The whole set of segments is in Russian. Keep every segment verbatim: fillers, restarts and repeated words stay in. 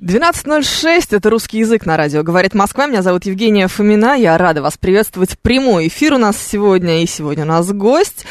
двенадцать ноль шесть, это «Русский язык» на радио «Говорит Москва». Меня зовут Евгения Фомина, я рада вас приветствовать. Прямой эфир у нас сегодня, и сегодня у нас гость.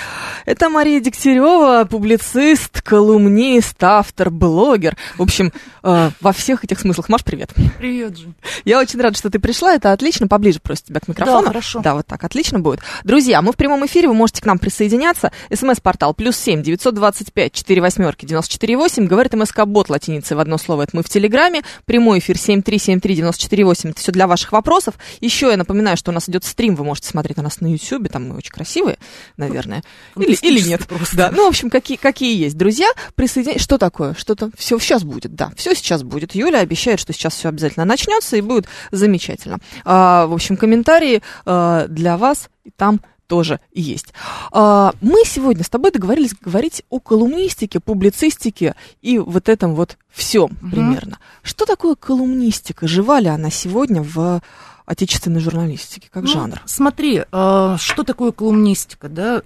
Это Мария Дегтярева, публицист, колумнист, автор, блогер. В общем, э, во всех этих смыслах. Маш, привет. Привет, Жень. Я очень рада, что ты пришла, это отлично. Поближе просит тебя к микрофону. Да, хорошо. Да, вот так, отлично будет. Друзья, мы в прямом эфире, вы можете к нам присоединяться. СМС-портал плюс семь девятьсот двадцать пять сорок восемь девяносто четыре восемь. Говорит МСК-бот латиницей в одно слово, это мы в Телеграме. Прямой эфир семь три семь три девять четыре восемь. Это все для ваших вопросов. Еще я напоминаю, что у нас идет стрим. Вы можете смотреть на нас на Ютьюбе. Там мы очень красивые, наверное. Или, или нет. Просто. Да. Ну, в общем, какие, какие есть. Друзья, присоединяйтесь. Что такое? Что-то все сейчас будет. Да, все сейчас будет. Юля обещает, что сейчас все обязательно начнется и будет замечательно. А, в общем, комментарии а, для вас и там тоже есть. А, мы сегодня с тобой договорились говорить о колумнистике, публицистике и вот этом вот всем угу. примерно. Что такое колумнистика? Жива ли она сегодня в отечественной журналистике, как ну, жанр? Смотри, а, что такое колумнистика, да?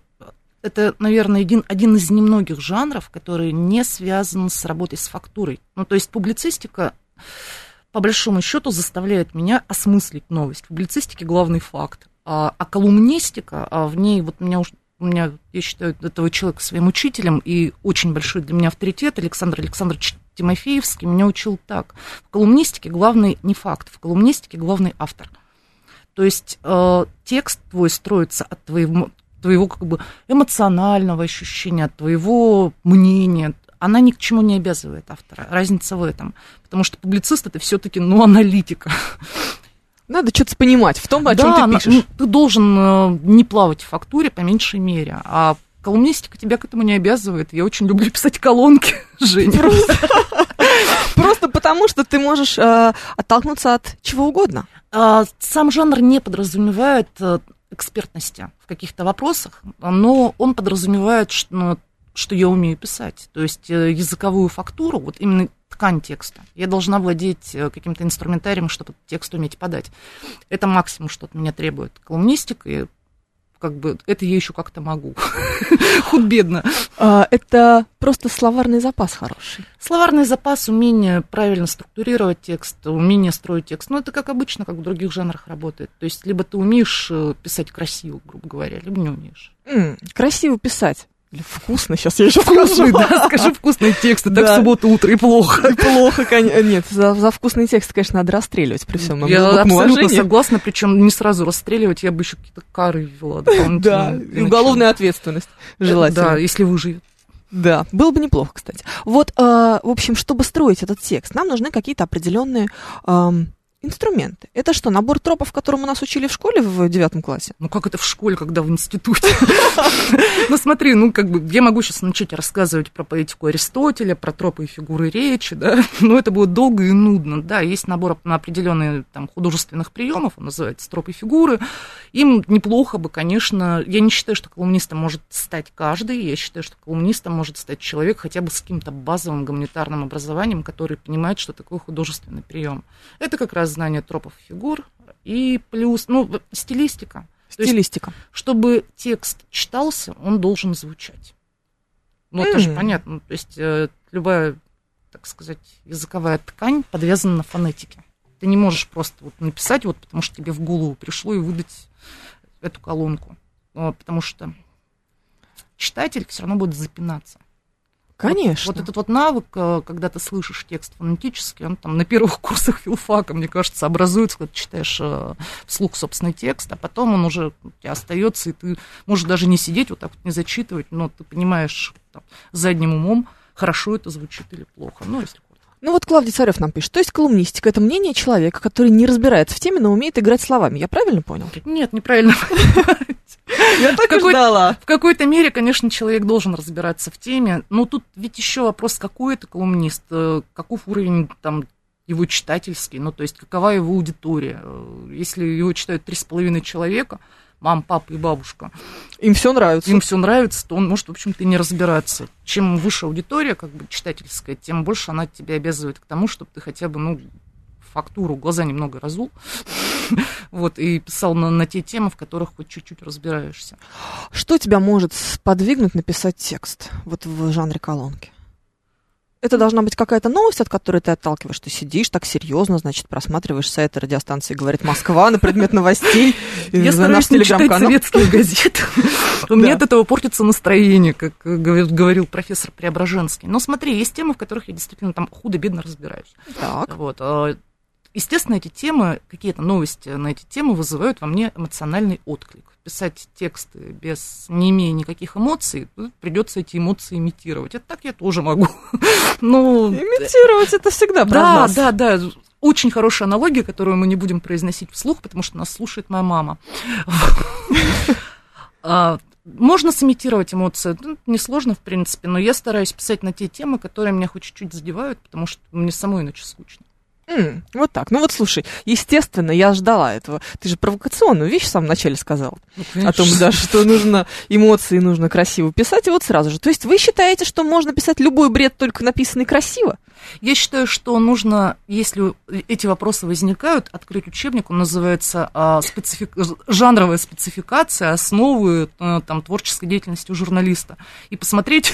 Это, наверное, один, один из немногих жанров, который не связан с работой с фактурой. Ну, то есть публицистика, по большому счету, заставляет меня осмыслить новость. В публицистике главный факт. А, а колумнистика, а в ней, вот у меня, у меня, я считаю этого человека своим учителем, и очень большой для меня авторитет, Александр Александрович Тимофеевский, меня учил так. В колумнистике главный не факт, в колумнистике главный автор. То есть э, текст твой строится от твоего, твоего как бы эмоционального ощущения, от твоего мнения. Она ни к чему не обязывает автора. Разница в этом. Потому что публицист — это все-таки, ну, аналитика. Надо что-то понимать в том, о да, чем ты пишешь. Ты должен не плавать в фактуре, по меньшей мере. А колумнистика тебя к этому не обязывает. Я очень люблю писать колонки, Женя. Просто потому, что ты можешь оттолкнуться от чего угодно. Сам жанр не подразумевает экспертности в каких-то вопросах, но он подразумевает, что я умею писать. То есть языковую фактуру, вот именно... ткань текста. Я должна владеть каким-то инструментарием, чтобы текст уметь подать. Это максимум, что от меня требует колумнистика, и как бы это я еще как-то могу. Худо-бедно. Это просто словарный запас хороший. Словарный запас, умение правильно структурировать текст, умение строить текст. Ну, это как обычно, как в других жанрах работает. То есть, либо ты умеешь писать красиво, грубо говоря, либо не умеешь. Красиво писать. Вкусно, сейчас я еще скажу, да, скажи вкусные тексты, так да. В субботу утро, и плохо. И плохо, конечно. Нет, за, за вкусные тексты, конечно, надо расстреливать при всем. Я вот абсолютно согласна, причем не сразу расстреливать, я бы еще какие-то кары ввела. Да, и уголовная ответственность желательно. Да, если выживет. Да, было бы неплохо, кстати. Вот, э, в общем, чтобы строить этот текст, нам нужны какие-то определенные... Э, инструменты. Это что, набор тропов, которым у нас учили в школе в девятом классе? Ну, как это в школе, когда в институте? Ну, смотри, ну, как бы, я могу сейчас начать рассказывать про поэтику Аристотеля, про тропы и фигуры речи, да, но это будет долго и нудно, да, есть набор на определенные, там, художественных приемов, он называется тропы и фигуры, им неплохо бы, конечно, я не считаю, что колумнистом может стать каждый, я считаю, что колумнистом может стать человек хотя бы с каким-то базовым гуманитарным образованием, который понимает, что такое художественный прием. Это как раз знание тропов и фигур, и плюс, ну, стилистика. Стилистика. То есть, чтобы текст читался, он должен звучать. Ну, mm. это же понятно. То есть, э, любая, так сказать, языковая ткань подвязана на фонетике. Ты не можешь просто вот написать, вот, потому что тебе в голову пришло, и выдать эту колонку. Но, потому что читатель все равно будет запинаться. Конечно. Вот, вот этот вот навык, когда ты слышишь текст фонетически, он там на первых курсах филфака, мне кажется, образуется, когда ты читаешь вслух собственный текст, а потом он уже у тебя остается, и ты можешь даже не сидеть вот так вот, не зачитывать, но ты понимаешь там, задним умом, хорошо это звучит или плохо. Ну, если... ну вот Клавдий Царев нам пишет, то есть колумнистика – это мнение человека, который не разбирается в теме, но умеет играть словами. Я правильно понял? Нет, неправильно. Я так и ждала. В какой-то мере, конечно, человек должен разбираться в теме, но тут ведь еще вопрос, какой это колумнист, каков уровень там его читательский, ну, то есть, какова его аудитория. Если его читают три с половиной человека, мама, папа и бабушка. Им все нравится. Им все нравится, то он может, в общем-то, и не разбираться. Чем выше аудитория, как бы, читательская, тем больше она тебя обязывает к тому, чтобы ты хотя бы, ну, фактуру, глаза немного разул, вот, и писал на, на те темы, в которых хоть чуть-чуть разбираешься. Что тебя может сподвигнуть написать текст вот в жанре колонки? Это должна быть какая-то новость, от которой ты отталкиваешь. Ты сидишь так серьезно, значит, просматриваешь сайты радиостанции «Говорит Москва» на предмет новостей. Я стараюсь не читать советские газеты. У меня от этого портится настроение, как говорил профессор Преображенский. Но смотри, есть темы, в которых я действительно там худо-бедно разбираюсь. Так. Естественно, эти темы, какие-то новости на эти темы вызывают во мне эмоциональный отклик. Писать тексты, без, не имея никаких эмоций, придется эти эмоции имитировать. Это так я тоже могу. Но... Имитировать это всегда про да, нас. Да, да, да. Очень хорошая аналогия, которую мы не будем произносить вслух, потому что нас слушает моя мама. Можно сымитировать эмоции, ну, несложно, в принципе, но я стараюсь писать на те темы, которые меня хоть чуть-чуть задевают, потому что мне самой иначе скучно. Mm, вот так. Ну вот слушай, естественно, я ждала этого. Ты же провокационную вещь в самом начале сказала. Ну, о том, да, что нужно эмоции, нужно красиво писать, и вот сразу же. То есть вы считаете, что можно писать любой бред, только написанный красиво? Я считаю, что нужно, если эти вопросы возникают, открыть учебник, он называется специфик... «Жанровая спецификация основы там, творческой деятельности у журналиста», и посмотреть,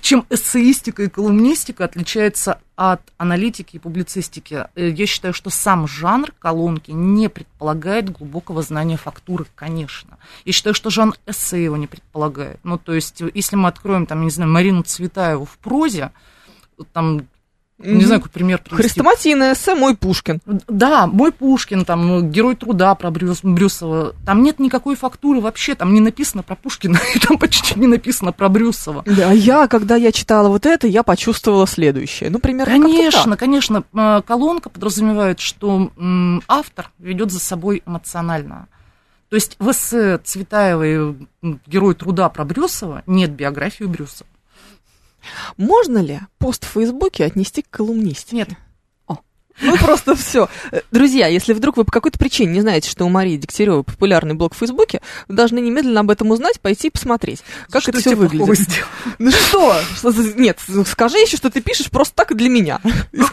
чем эссеистика и колумнистика отличается от аналитики и публицистики. Я считаю, что сам жанр колонки не предполагает глубокого знания фактуры, конечно. Я считаю, что жанр эссе его не предполагает. Ну, то есть, если мы откроем, там, я не знаю, Марину Цветаеву в прозе, там, mm-hmm. не знаю, какой пример привести. Хрестоматийное эссе «Мой Пушкин». Да, «Мой Пушкин», там, «Герой труда» про Брюс, Брюсова. Там нет никакой фактуры вообще, там не написано про Пушкина, и там почти не написано про Брюсова. Да, я, когда я читала вот это, я почувствовала следующее. Ну, примерно Конечно, конечно. Колонка подразумевает, что автор ведет за собой эмоционально. То есть в эссе Цветаевой «Герой труда» про Брюсова нет биографии Брюсова. Можно ли пост в Фейсбуке отнести к колумнистике? Нет. О, ну просто все. Друзья, если вдруг вы по какой-то причине не знаете, что у Марии Дегтяревой популярный блог в Фейсбуке, вы должны немедленно об этом узнать, пойти и посмотреть, как что это все выглядит. Ну что? Нет, скажи еще, что ты пишешь просто так и для меня. Для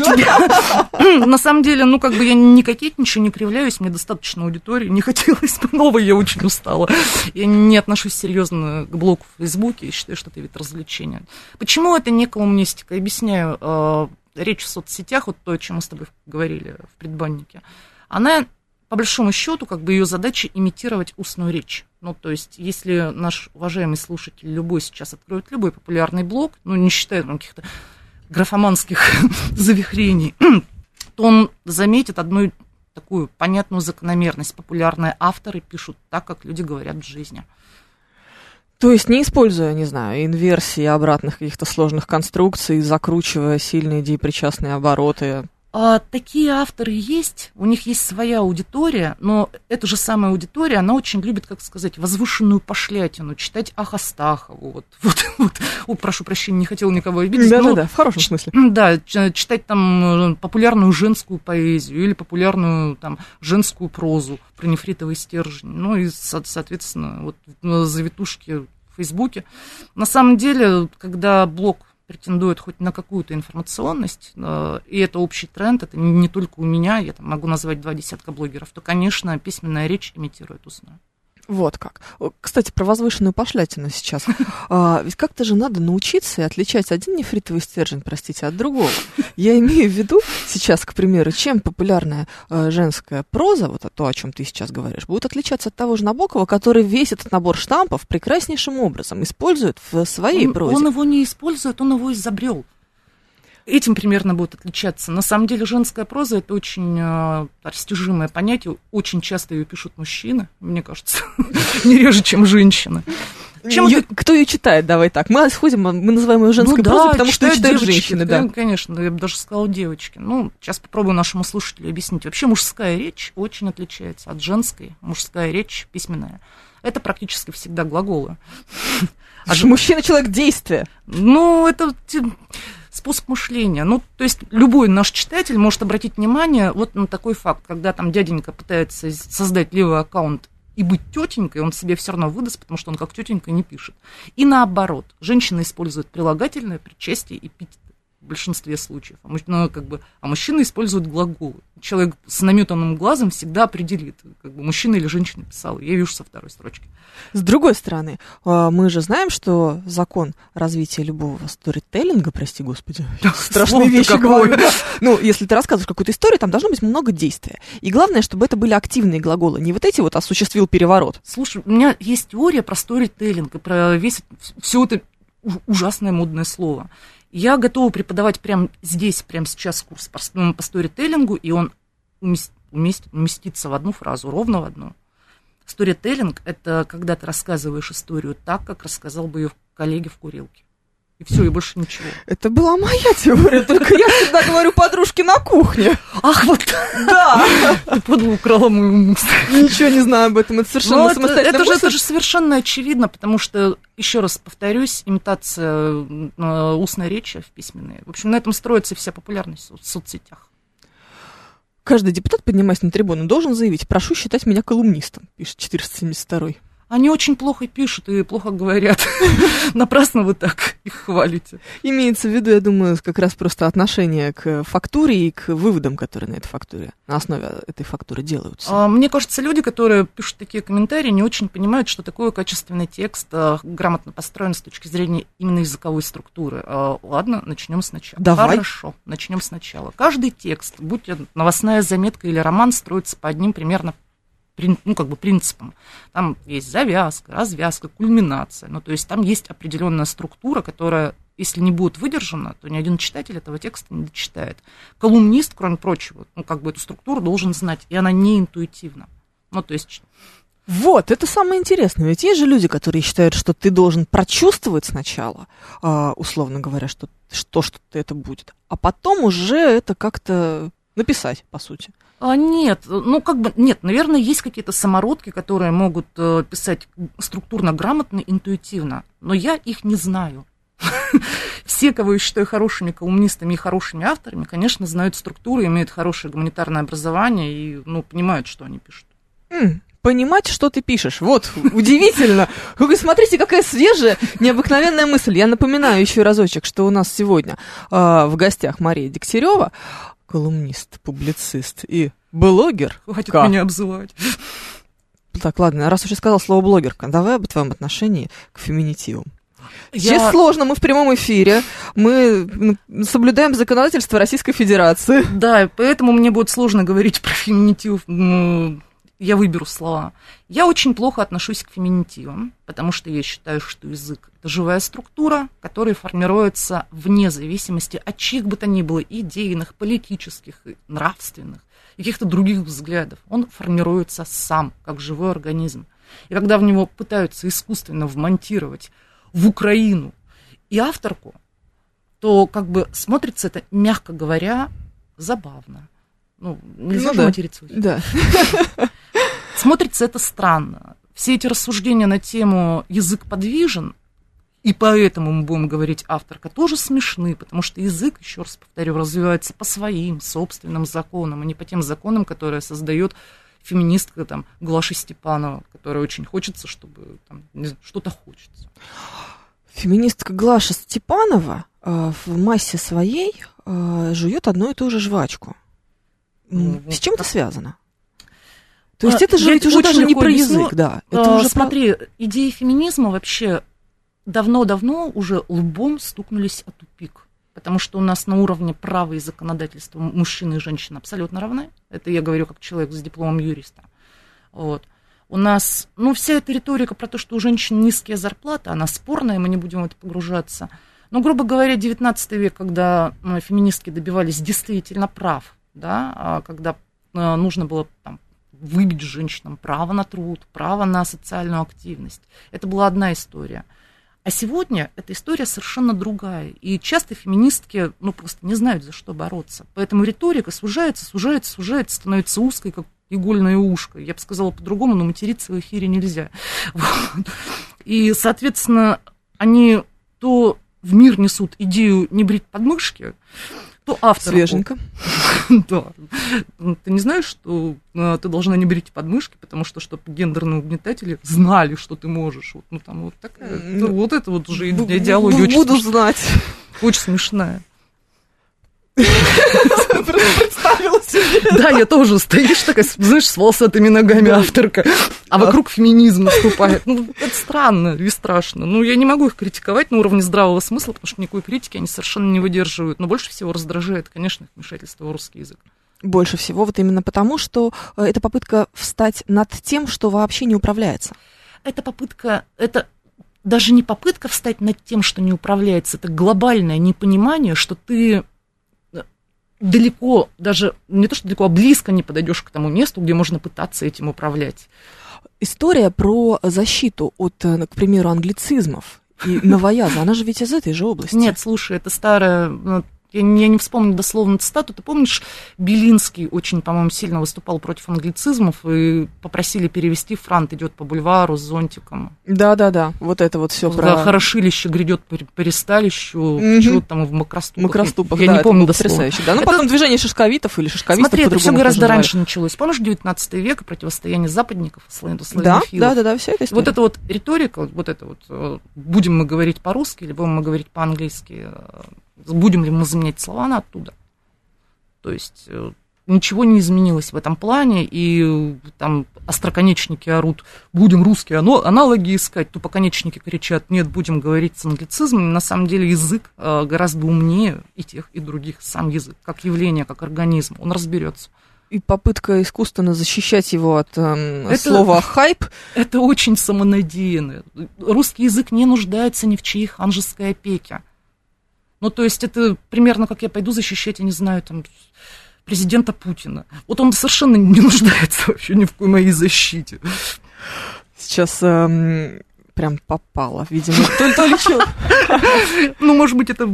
тебя. На самом деле, ну как бы я не кокетничаю, не кривляюсь, мне достаточно аудитории, не хотелось бы новой, я очень устала. Я не отношусь серьезно к блогу в Фейсбуке, я считаю, что это вид развлечения. Почему это не колумнистика? Объясняю. Речь в соцсетях, вот то, о чем мы с тобой говорили в предбаннике, она, по большому счету, как бы ее задача имитировать устную речь. Ну, то есть, если наш уважаемый слушатель любой сейчас откроет любой популярный блог, ну, не считая там каких-то графоманских завихрений, то он заметит одну такую понятную закономерность. Популярные авторы пишут так, как люди говорят в жизни. То есть не используя, не знаю, инверсии, обратных каких-то сложных конструкций, закручивая сильные деепричастные обороты? А, такие авторы есть, у них есть своя аудитория, но эта же самая аудитория, она очень любит, как сказать, возвышенную пошлятину, читать Ахастахову, вот, вот, вот. О, прошу прощения, не хотела никого обидеть. Да-да-да, в хорошем смысле. Да, читать там популярную женскую поэзию или популярную там женскую прозу про нефритовый стержень, ну и, соответственно, вот завитушки в Фейсбуке. На самом деле, когда блог претендует хоть на какую-то информационность, и это общий тренд, это не только у меня, я там могу назвать два десятка блогеров, то, конечно, письменная речь имитирует устную. Вот как. Кстати, про возвышенную пошлятину сейчас. А, ведь как-то же надо научиться отличать один нефритовый стержень, простите, от другого. Я имею в виду сейчас, к примеру, чем популярная э, женская проза, вот то, о чем ты сейчас говоришь, будет отличаться от того же Набокова, который весь этот набор штампов прекраснейшим образом использует в своей он, прозе. Он его не использует, он его изобрел. Этим примерно будет отличаться. На самом деле женская проза – это очень э, растяжимое понятие. Очень часто ее пишут мужчины, мне кажется, не реже, чем женщины. Чем ее, это... Кто ее читает, давай так. Мы сходим, мы называем ее женской ну, прозой, да, потому что читают женщины. Да. Конечно, я бы даже сказала девочки. Ну, сейчас попробую нашему слушателю объяснить. Вообще мужская речь очень отличается от женской. Мужская речь письменная. Это практически всегда глаголы. А мужчина – человек действия. Ну, это... спуск мышления. Ну, то есть любой наш читатель может обратить внимание вот на такой факт, когда там дяденька пытается создать левый аккаунт и быть тетенькой, он себе все равно выдаст, потому что он как тетенька не пишет. И наоборот, женщина использует прилагательное, причастие и эпитеты в большинстве случаев. А мужчина, как бы, а мужчина использует глаголы. Человек с наметанным глазом всегда определит, как бы, мужчина или женщина писал. Я вижу со второй строчки. С другой стороны, мы же знаем, что закон развития любого сторителлинга, прости господи, страшные вещи говорю. Ну, если ты рассказываешь какую-то историю, там должно быть много действия. И главное, чтобы это были активные глаголы, не вот эти вот «осуществил переворот». Слушай, у меня есть теория про сторителлинг и про весь все это ужасное модное слово. Я готова преподавать прямо здесь, прямо сейчас курс по, по сторителлингу, и он умест, умест, уместится в одну фразу, ровно в одну. Сторителлинг – это когда ты рассказываешь историю так, как рассказал бы ее коллеге в курилке. И все, и больше ничего. Это была моя теория, только я всегда говорю подружке на кухне. Ах, вот да! Ты подло украла мою мысль. Ничего не знаю об этом, это совершенно самостоятельно. Это же совершенно очевидно, потому что, еще раз повторюсь, имитация устной речи в письменной. В общем, на этом строится вся популярность в соцсетях. Каждый депутат, поднимаясь на трибуну, должен заявить: прошу считать меня колумнистом, пишет четыреста семьдесят второй. Они очень плохо пишут и плохо говорят. Напрасно вы так их хвалите. Имеется в виду, я думаю, как раз просто отношение к фактуре и к выводам, которые на этой фактуре, на основе этой фактуры делаются. Мне кажется, люди, которые пишут такие комментарии, не очень понимают, что такое качественный текст, грамотно построен с точки зрения именно языковой структуры. Ладно, начнем сначала. Давай. Хорошо, начнем сначала. Каждый текст, будь то новостная заметка или роман, строится по одним примерно ну, как бы принципом. Там есть завязка, развязка, кульминация. Ну, то есть там есть определенная структура, которая, если не будет выдержана, то ни один читатель этого текста не дочитает. Колумнист, кроме прочего, ну, как бы эту структуру должен знать, и она не интуитивна. Ну, то есть... Вот, это самое интересное. Ведь есть же люди, которые считают, что ты должен прочувствовать сначала, условно говоря, что, что что-то это будет, а потом уже это как-то... написать, по сути. А, нет, ну как бы, нет, наверное, есть какие-то самородки, которые могут э, писать структурно, грамотно, интуитивно, но я их не знаю. Все, кого я считаю хорошими колумнистами и хорошими авторами, конечно, знают структуру, имеют хорошее гуманитарное образование и, ну, понимают, что они пишут. Mm. Понимать, что ты пишешь. Вот, удивительно. Вы смотрите, какая свежая, необыкновенная мысль. Я напоминаю еще разочек, что у нас сегодня э, в гостях Мария Дегтярева, колумнист, публицист и блогер. Хватит меня обзывать. Так, ладно, раз уже сказал слово блогерка, давай об твоем отношении к феминитивам. Я... Сейчас сложно, мы в прямом эфире, мы соблюдаем законодательство Российской Федерации. Да, поэтому мне будет сложно говорить про феминитив. Я выберу слова. Я очень плохо отношусь к феминитивам, потому что я считаю, что язык – это живая структура, которая формируется вне зависимости от чьих бы то ни было идейных, политических, нравственных и каких-то других взглядов. Он формируется сам, как живой организм. И когда в него пытаются искусственно вмонтировать в Украину и авторку, то как бы смотрится это, мягко говоря, забавно. Ну, нельзя ну, же да. материться. Да. Смотрится это странно. Все эти рассуждения на тему «язык подвижен», и поэтому мы будем говорить «авторка», тоже смешны, потому что язык, еще раз повторю, развивается по своим собственным законам, а не по тем законам, которые создает феминистка там, Глаша Степанова, которая очень хочется, чтобы там, что-то хочется. Феминистка Глаша Степанова э, в массе своей э, жует одну и ту же жвачку. Ну, с чем это связано? То есть а, это же ведь уже даже не про язык, язык да. Это а, уже смотри, про... идеи феминизма вообще давно-давно уже лбом стукнулись о тупик. Потому что у нас на уровне права и законодательства мужчины и женщины абсолютно равны. Это я говорю как человек с дипломом юриста. Вот. У нас, ну, вся эта риторика про то, что у женщин низкие зарплаты, она спорная, мы не будем в это погружаться. Но, грубо говоря, девятнадцатый век, когда феминистки добивались действительно прав, да, когда нужно было там, выбить женщинам право на труд, право на социальную активность. Это была одна история. А сегодня эта история совершенно другая. И часто феминистки ну, просто не знают, за что бороться. Поэтому риторика сужается, сужается, сужается, становится узкой, как игольное ушко. Я бы сказала по-другому, но материться в эфире нельзя. Вот. И, соответственно, они то... в мир несут идею не брить подмышки, то автор... Свеженько. Да. Ты не знаешь, что ты должна не брить подмышки, потому что, чтобы гендерные угнетатели знали, что ты можешь. Вот, ну, там вот такая... Вот это вот уже идеология очень... Буду знать. Очень смешная. Представила себе. Да, я тоже. Стоишь такая, знаешь, с волосатыми ногами авторка, а вокруг феминизм наступает. Ну, это странно и страшно. Ну, я не могу их критиковать на уровне здравого смысла, потому что никакой критики они совершенно не выдерживают. Но больше всего раздражает, конечно, их вмешательство в русский язык. Больше всего вот именно потому, что это попытка встать над тем, что вообще не управляется. Это попытка... это даже не попытка встать над тем, что не управляется. Это глобальное непонимание, что ты... далеко, даже не то, что далеко, а близко не подойдешь к тому месту, где можно пытаться этим управлять. История про защиту от, к примеру, англицизмов и новояза, она же ведь из этой же области. Нет, слушай, это старая... Я не вспомню дословно цитату. Ты помнишь, Белинский очень, по-моему, сильно выступал против англицизмов и попросили перевести «Франт идет по бульвару с зонтиком». Да-да-да, вот это вот все да, про... «Хорошилище грядет по пересталищу», mm-hmm. чего там в «Макроступах». «Макроступах», я да, не помню дословно. Потрясающе, да. Ну, это... потом движение шишковитов или шишковистов. Смотри, это все гораздо называют. Раньше началось. Помнишь, девятнадцатый век, противостояние западников, славянофилов? Да, да-да-да, вся эта история. Вот эта вот риторика, вот это вот, будем мы говорить по-русски или будем мы говорить по-английски, будем ли мы заменять слова на оттуда. То есть ничего не изменилось в этом плане, и там остроконечники орут, будем русские аналоги искать, тупоконечники кричат, нет, будем говорить с англицизмом. На самом деле язык гораздо умнее и тех, и других, сам язык, как явление, как организм, он разберется. И попытка искусственно защищать его от э, это, слова «хайп». Это очень самонадеянно. Русский язык не нуждается ни в чьей ханжеской опеке. Ну, то есть это примерно, как я пойду защищать, я не знаю, там, президента Путина. Вот он совершенно не нуждается вообще ни в какой моей защите. Сейчас эм, прям попало, видимо. Ну, может быть, это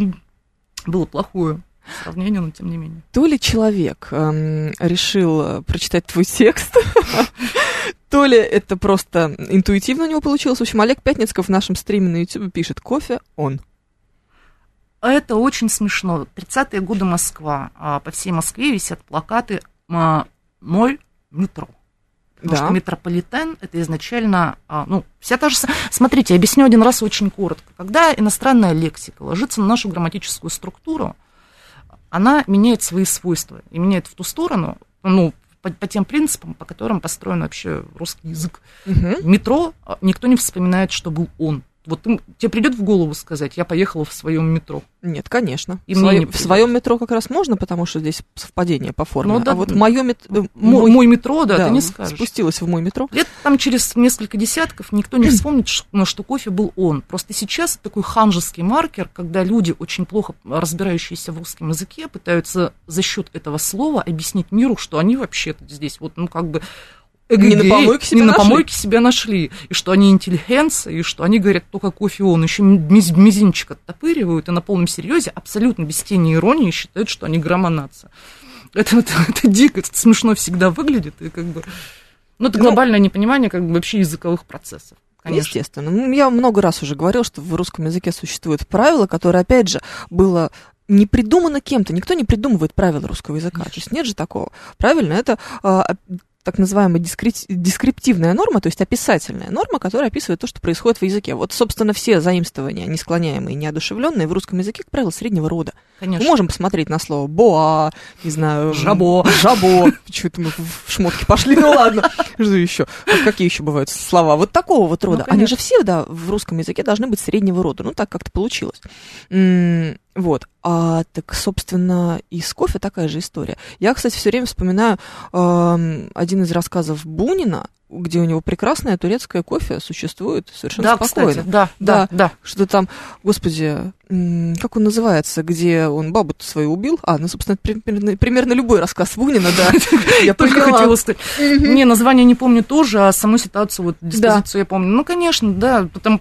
было плохое сравнение, но тем не менее. То ли человек решил прочитать твой текст... То ли это просто интуитивно у него получилось. В общем, Олег Пятницков в нашем стриме на YouTube пишет: кофе он. Это очень смешно. тридцатые годы, Москва. По всей Москве висят плакаты «Ноль метро». Потому да. что метрополитен – это изначально... Ну, вся та же... Смотрите, я объясню один раз очень коротко. Когда иностранная лексика ложится на нашу грамматическую структуру, она меняет свои свойства. И меняет в ту сторону, ну, по, по тем принципам, по которым построен вообще русский язык. Угу. Метро никто не вспоминает, что был он. Вот ты, тебе придет в голову сказать, я поехала в своем метро? Нет, конечно. И в, свое, не в своем метро как раз можно, потому что здесь совпадение по форме. Ну, да, а вот мое метро... Мой, мой метро, да, да, ты не скажешь. Спустилась в мой метро. Лет там через несколько десятков никто не вспомнит, что, что кофе был он. Просто сейчас такой ханжеский маркер, когда люди, очень плохо разбирающиеся в русском языке, пытаются за счет этого слова объяснить миру, что они вообще-то здесь вот, ну, как бы... Эгегей, не на помойке себя, не на помойке себя нашли. И что они интеллигенцы, и что они говорят только кофе он. Еще мизинчик оттопыривают, и на полном серьезе, абсолютно без тени иронии, считают, что они громонация. Это, это, это дико, это смешно всегда выглядит. И как бы... Ну, это глобальное непонимание как бы, вообще языковых процессов. Конечно. Естественно. Я много раз уже говорила, что в русском языке существует правило, которое, опять же, было... не придумано кем-то. Никто не придумывает правила русского языка. Конечно. То есть нет же такого. Правильно, это... так называемая дескриптивная норма, то есть описательная норма, которая описывает то, что происходит в языке. Вот, собственно, все заимствования, несклоняемые, неодушевленные в русском языке, как правило, среднего рода. Конечно. Мы можем посмотреть на слово «боа», не знаю... «Жабо». «Жабо». Чего-то мы в шмотки пошли, ну ладно. Жду еще. Какие еще бывают слова вот такого вот рода? Они же все, да, в русском языке должны быть среднего рода. Ну, так как-то получилось. Вот. А так, собственно, и с кофе такая же история. Я, кстати, все время вспоминаю э, один из рассказов Бунина, где у него прекрасное турецкое кофе существует совершенно да, спокойно. Кстати, да, да, да, да. Что-то там, господи, как он называется, где он бабу-то свою убил? А, ну, собственно, это примерно, примерно любой рассказ Бунина, да. Я только хотела сказать. Не, название не помню тоже, а саму ситуацию, вот, диспозицию я помню. Ну, конечно, да, потом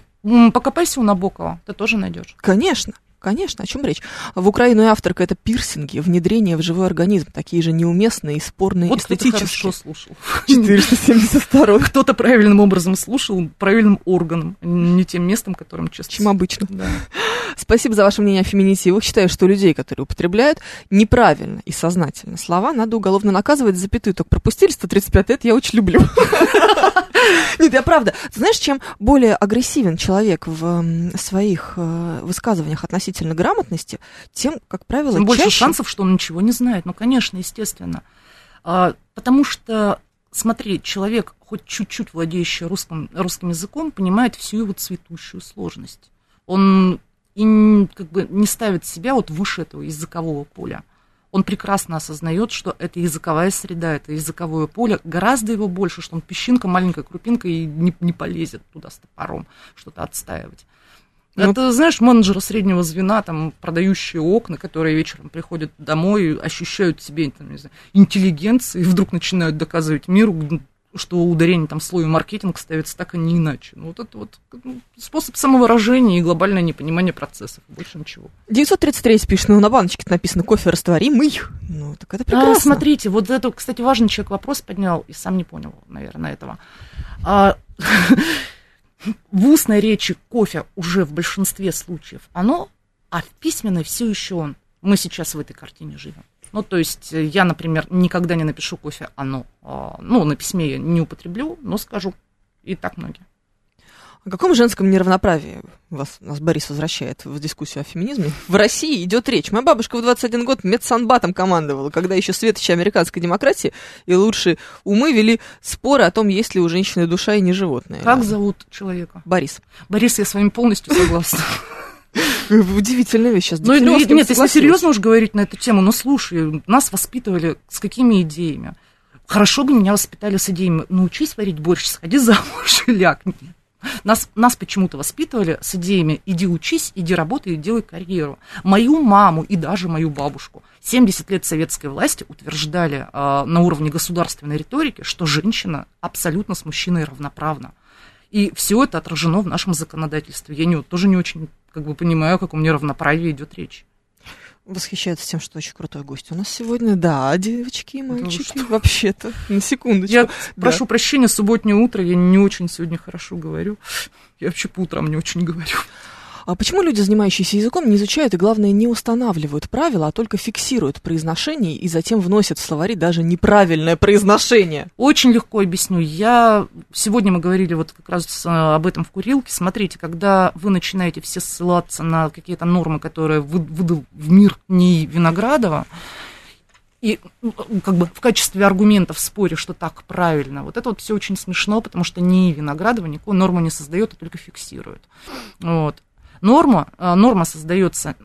покопайся у Набокова, ты тоже найдешь. Конечно. Конечно, о чем речь? В Украину и авторка — это пирсинги, внедрение в живой организм, такие же неуместные и спорные вот эстетические. Вот кто-то хорошо слушал. четыреста семьдесят два. Кто-то правильным образом слушал, правильным органом, не тем местом, которым честно. Чем обычно. Да. Спасибо за ваше мнение о феминитивах. Считаю, что людей, которые употребляют неправильно и сознательно слова, надо уголовно наказывать. Запятую только пропустили, сто тридцать пять лет, я очень люблю. Нет, я правда. Ты знаешь, чем более агрессивен человек в своих высказываниях относительно грамотности, тем, как правило, тем больше чаще... шансов, что он ничего не знает. Ну, конечно, естественно. Потому что, смотри, человек, хоть чуть-чуть владеющий русским, русским языком, понимает всю его цветущую сложность. Он и, как бы, не ставит себя вот выше этого языкового поля. Он прекрасно осознает, что это языковая среда, это языковое поле, гораздо его больше, что он песчинка, маленькая крупинка, и не, не полезет туда с топором что-то отстаивать. Ну, это, знаешь, менеджеры среднего звена, там, продающие окна, которые вечером приходят домой, ощущают себе, там, не знаю, интеллигенцию, и вдруг начинают доказывать миру, что ударение там слове маркетинг ставится так, а не иначе. Ну, вот это вот ну, способ самовыражения и глобальное непонимание процессов. Больше ничего. девятьсот тридцать три пишет, ну, на баночке написано кофе растворимый. Ну, так это прекрасно. А, смотрите, вот это, кстати, важный человек вопрос поднял, и сам не понял, наверное, этого. А, в устной речи кофе уже в большинстве случаев оно, а в письменной все еще он. Мы сейчас в этой картине живем. Ну, то есть я, например, никогда не напишу кофе «оно». Ну, на письме я не употреблю, но скажу. И так многие. О каком женском неравноправии вас, нас Борис возвращает в дискуссию о феминизме? В России идет речь. Моя бабушка в двадцать один год медсанбатом командовала, когда еще светочи американской демократии и лучшие умы вели споры о том, есть ли у женщины душа и не животное. Как да. зовут человека? Борис. Борис, я с вами полностью согласна. Удивительная вещь сейчас. Ну, нет, нет, если серьезно уж говорить на эту тему, но слушай, нас воспитывали с какими идеями? Хорошо бы меня воспитали с идеями, научись варить борщ, сходи замуж и лягни. Нас, нас почему-то воспитывали с идеями, иди учись, иди работай, делай карьеру. Мою маму и даже мою бабушку семьдесят лет советской власти утверждали э, на уровне государственной риторики, что женщина абсолютно с мужчиной равноправна. И все это отражено в нашем законодательстве. Я не, тоже не очень как бы понимаю, о каком неравноправии идет речь. Восхищается тем, что очень крутой гость у нас сегодня. Да, девочки и мальчики, ну, вообще-то, на секундочку. Я да. прошу прощения, субботнее утро, я не очень сегодня хорошо говорю. Я вообще по утрам не очень говорю. А почему люди, занимающиеся языком, не изучают и, главное, не устанавливают правила, а только фиксируют произношение и затем вносят в словари даже неправильное произношение? Очень легко объясню. Я... Сегодня мы говорили вот как раз об этом в курилке. Смотрите, когда вы начинаете все ссылаться на какие-то нормы, которые выдал в мир НИИ Виноградова, и как бы в качестве аргумента в споре, что так правильно, вот это вот все очень смешно, потому что НИИ Виноградова никакую норму не создает, а только фиксирует. Вот. Норма, норма создается,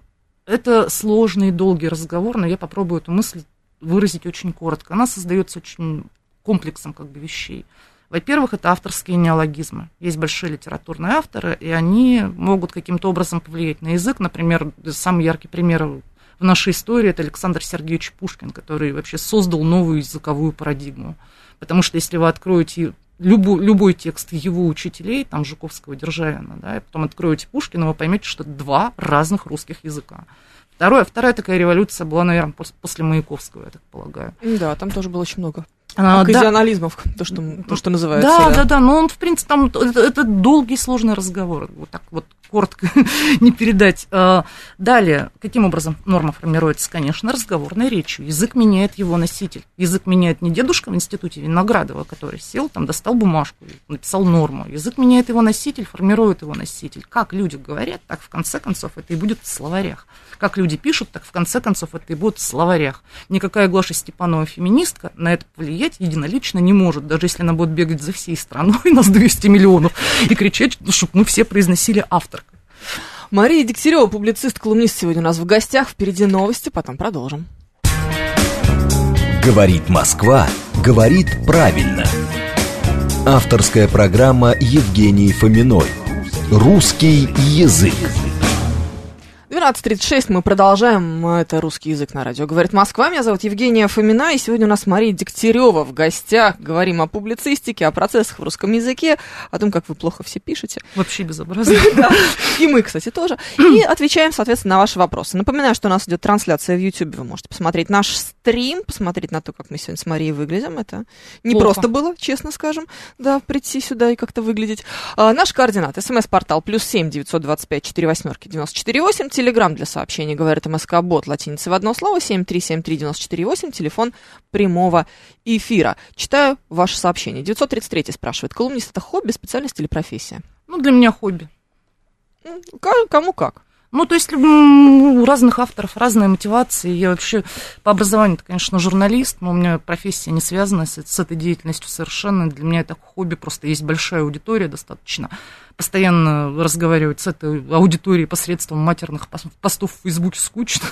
это сложный и долгий разговор, но я попробую эту мысль выразить очень коротко. Она создается очень комплексом как бы вещей. Во-первых, это авторские неологизмы. Есть большие литературные авторы, и они могут каким-то образом повлиять на язык. Например, самый яркий пример в нашей истории – это Александр Сергеевич Пушкин, который вообще создал новую языковую парадигму. Потому что если вы откроете... Любой, любой текст его учителей, там, Жуковского, Державина, да, и потом откроете Пушкина, вы поймете, что два разных русских языка. Второе, вторая такая революция была, наверное, после Маяковского, я так полагаю. Да, там тоже было очень много а, окказионализмов, да, то, что, то, что называется. Да, да, да, да, но он, в принципе, там, это, это долгий, сложный разговор, вот так вот коротко не передать. Далее, каким образом норма формируется? Конечно, разговорной речью. Язык меняет его носитель. Язык меняет не дедушка в институте Виноградова, который сел, там, достал бумажку, написал норму. Язык меняет его носитель, формирует его носитель. Как люди говорят, так, в конце концов, это и будет в словарях. Как люди пишут, так, в конце концов, это и будет в словарях. Никакая Глаша Степанова феминистка на это повлиять единолично не может, даже если она будет бегать за всей страной, нас двести миллионов, и кричать, чтобы мы все произносили автор. Мария Дегтярева, публицист, колумнист, сегодня у нас в гостях. Впереди новости, потом продолжим. Говорит Москва, говорит правильно. Авторская программа Евгении Фоминой. Русский язык. двенадцать тридцать шесть, мы продолжаем. Это «Русский язык» на радио «Говорит Москва». Меня зовут Евгения Фомина, и сегодня у нас Мария Дегтярева в гостях. Говорим о публицистике, о процессах в русском языке, о том, как вы плохо все пишете. Вообще безобразие. И мы, кстати, тоже. И отвечаем, соответственно, на ваши вопросы. Напоминаю, что у нас идет трансляция в YouTube. Вы можете посмотреть наш стрим, посмотреть на то, как мы сегодня с Марией выглядим. Это не Плохо. Просто было, честно скажем, да, прийти сюда и как-то выглядеть. А, наш координат. СМС-портал плюс семь девятьсот двадцать пять четыре восьмерки девяносто четыре восемь. Телеграмм для сообщений, говорит МСК-бот, латиница в одно слово, семь три семь три девяносто четыре восемь. Телефон прямого эфира. Читаю ваше сообщение. Девятьсот тридцать третий спрашивает. Колумнист — это хобби, специальность или профессия? Ну, для меня хобби. Кому как? Ну, то есть у разных авторов разные мотивации. Я вообще по образованию-то, конечно, журналист, но у меня профессия не связана с, с этой деятельностью совершенно. Для меня это хобби, просто есть большая аудитория достаточно. Постоянно разговаривать с этой аудиторией посредством матерных постов в Фейсбуке скучно.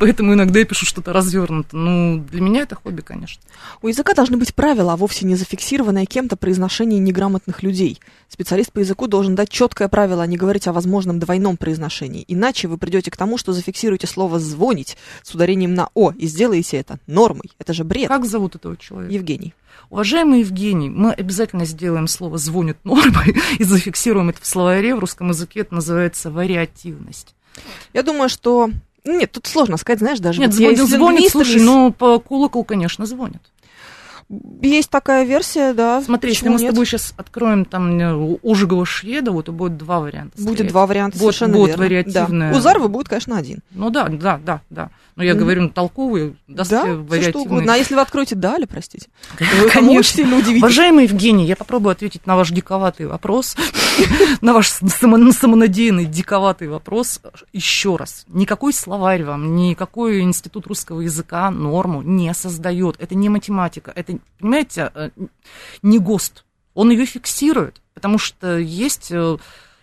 Поэтому иногда я пишу что-то развернуто. Ну, для меня это хобби, конечно. У языка должны быть правила, а вовсе не зафиксированное кем-то произношение неграмотных людей. Специалист по языку должен дать четкое правило, а не говорить о возможности двойном произношении. Иначе вы придете к тому, что зафиксируете слово «звонить» с ударением на «о» и сделаете это нормой. Это же бред. Как зовут этого человека? Евгений. Уважаемый Евгений, мы обязательно сделаем слово «звонит» нормой и зафиксируем это в словаре. В русском языке это называется вариативность. Я думаю, что... Нет, тут сложно сказать, знаешь, даже... Нет, вот звонит, звонит, слушай, но по колокол, конечно, звонит. Есть такая версия, да. Смотри, если мы нет? с тобой сейчас откроем там Ожегова-Шведа, вот и будет два варианта. Будет стоять. два варианта, будет, совершенно будет верно. Вариативная... Да. У Зарвы будет, конечно, один. Ну да, да, да, да. Но я mm. говорю, ну, толковый, даст да, вариативный. Да, что угодно. А если вы откроете Даля, простите? Конечно. Уважаемый Евгений, я попробую ответить на ваш диковатый вопрос, на ваш самонадеянный диковатый вопрос еще раз. Никакой словарь вам, никакой институт русского языка норму не создает. Это не математика, это понимаете, не ГОСТ, он ее фиксирует, потому что есть,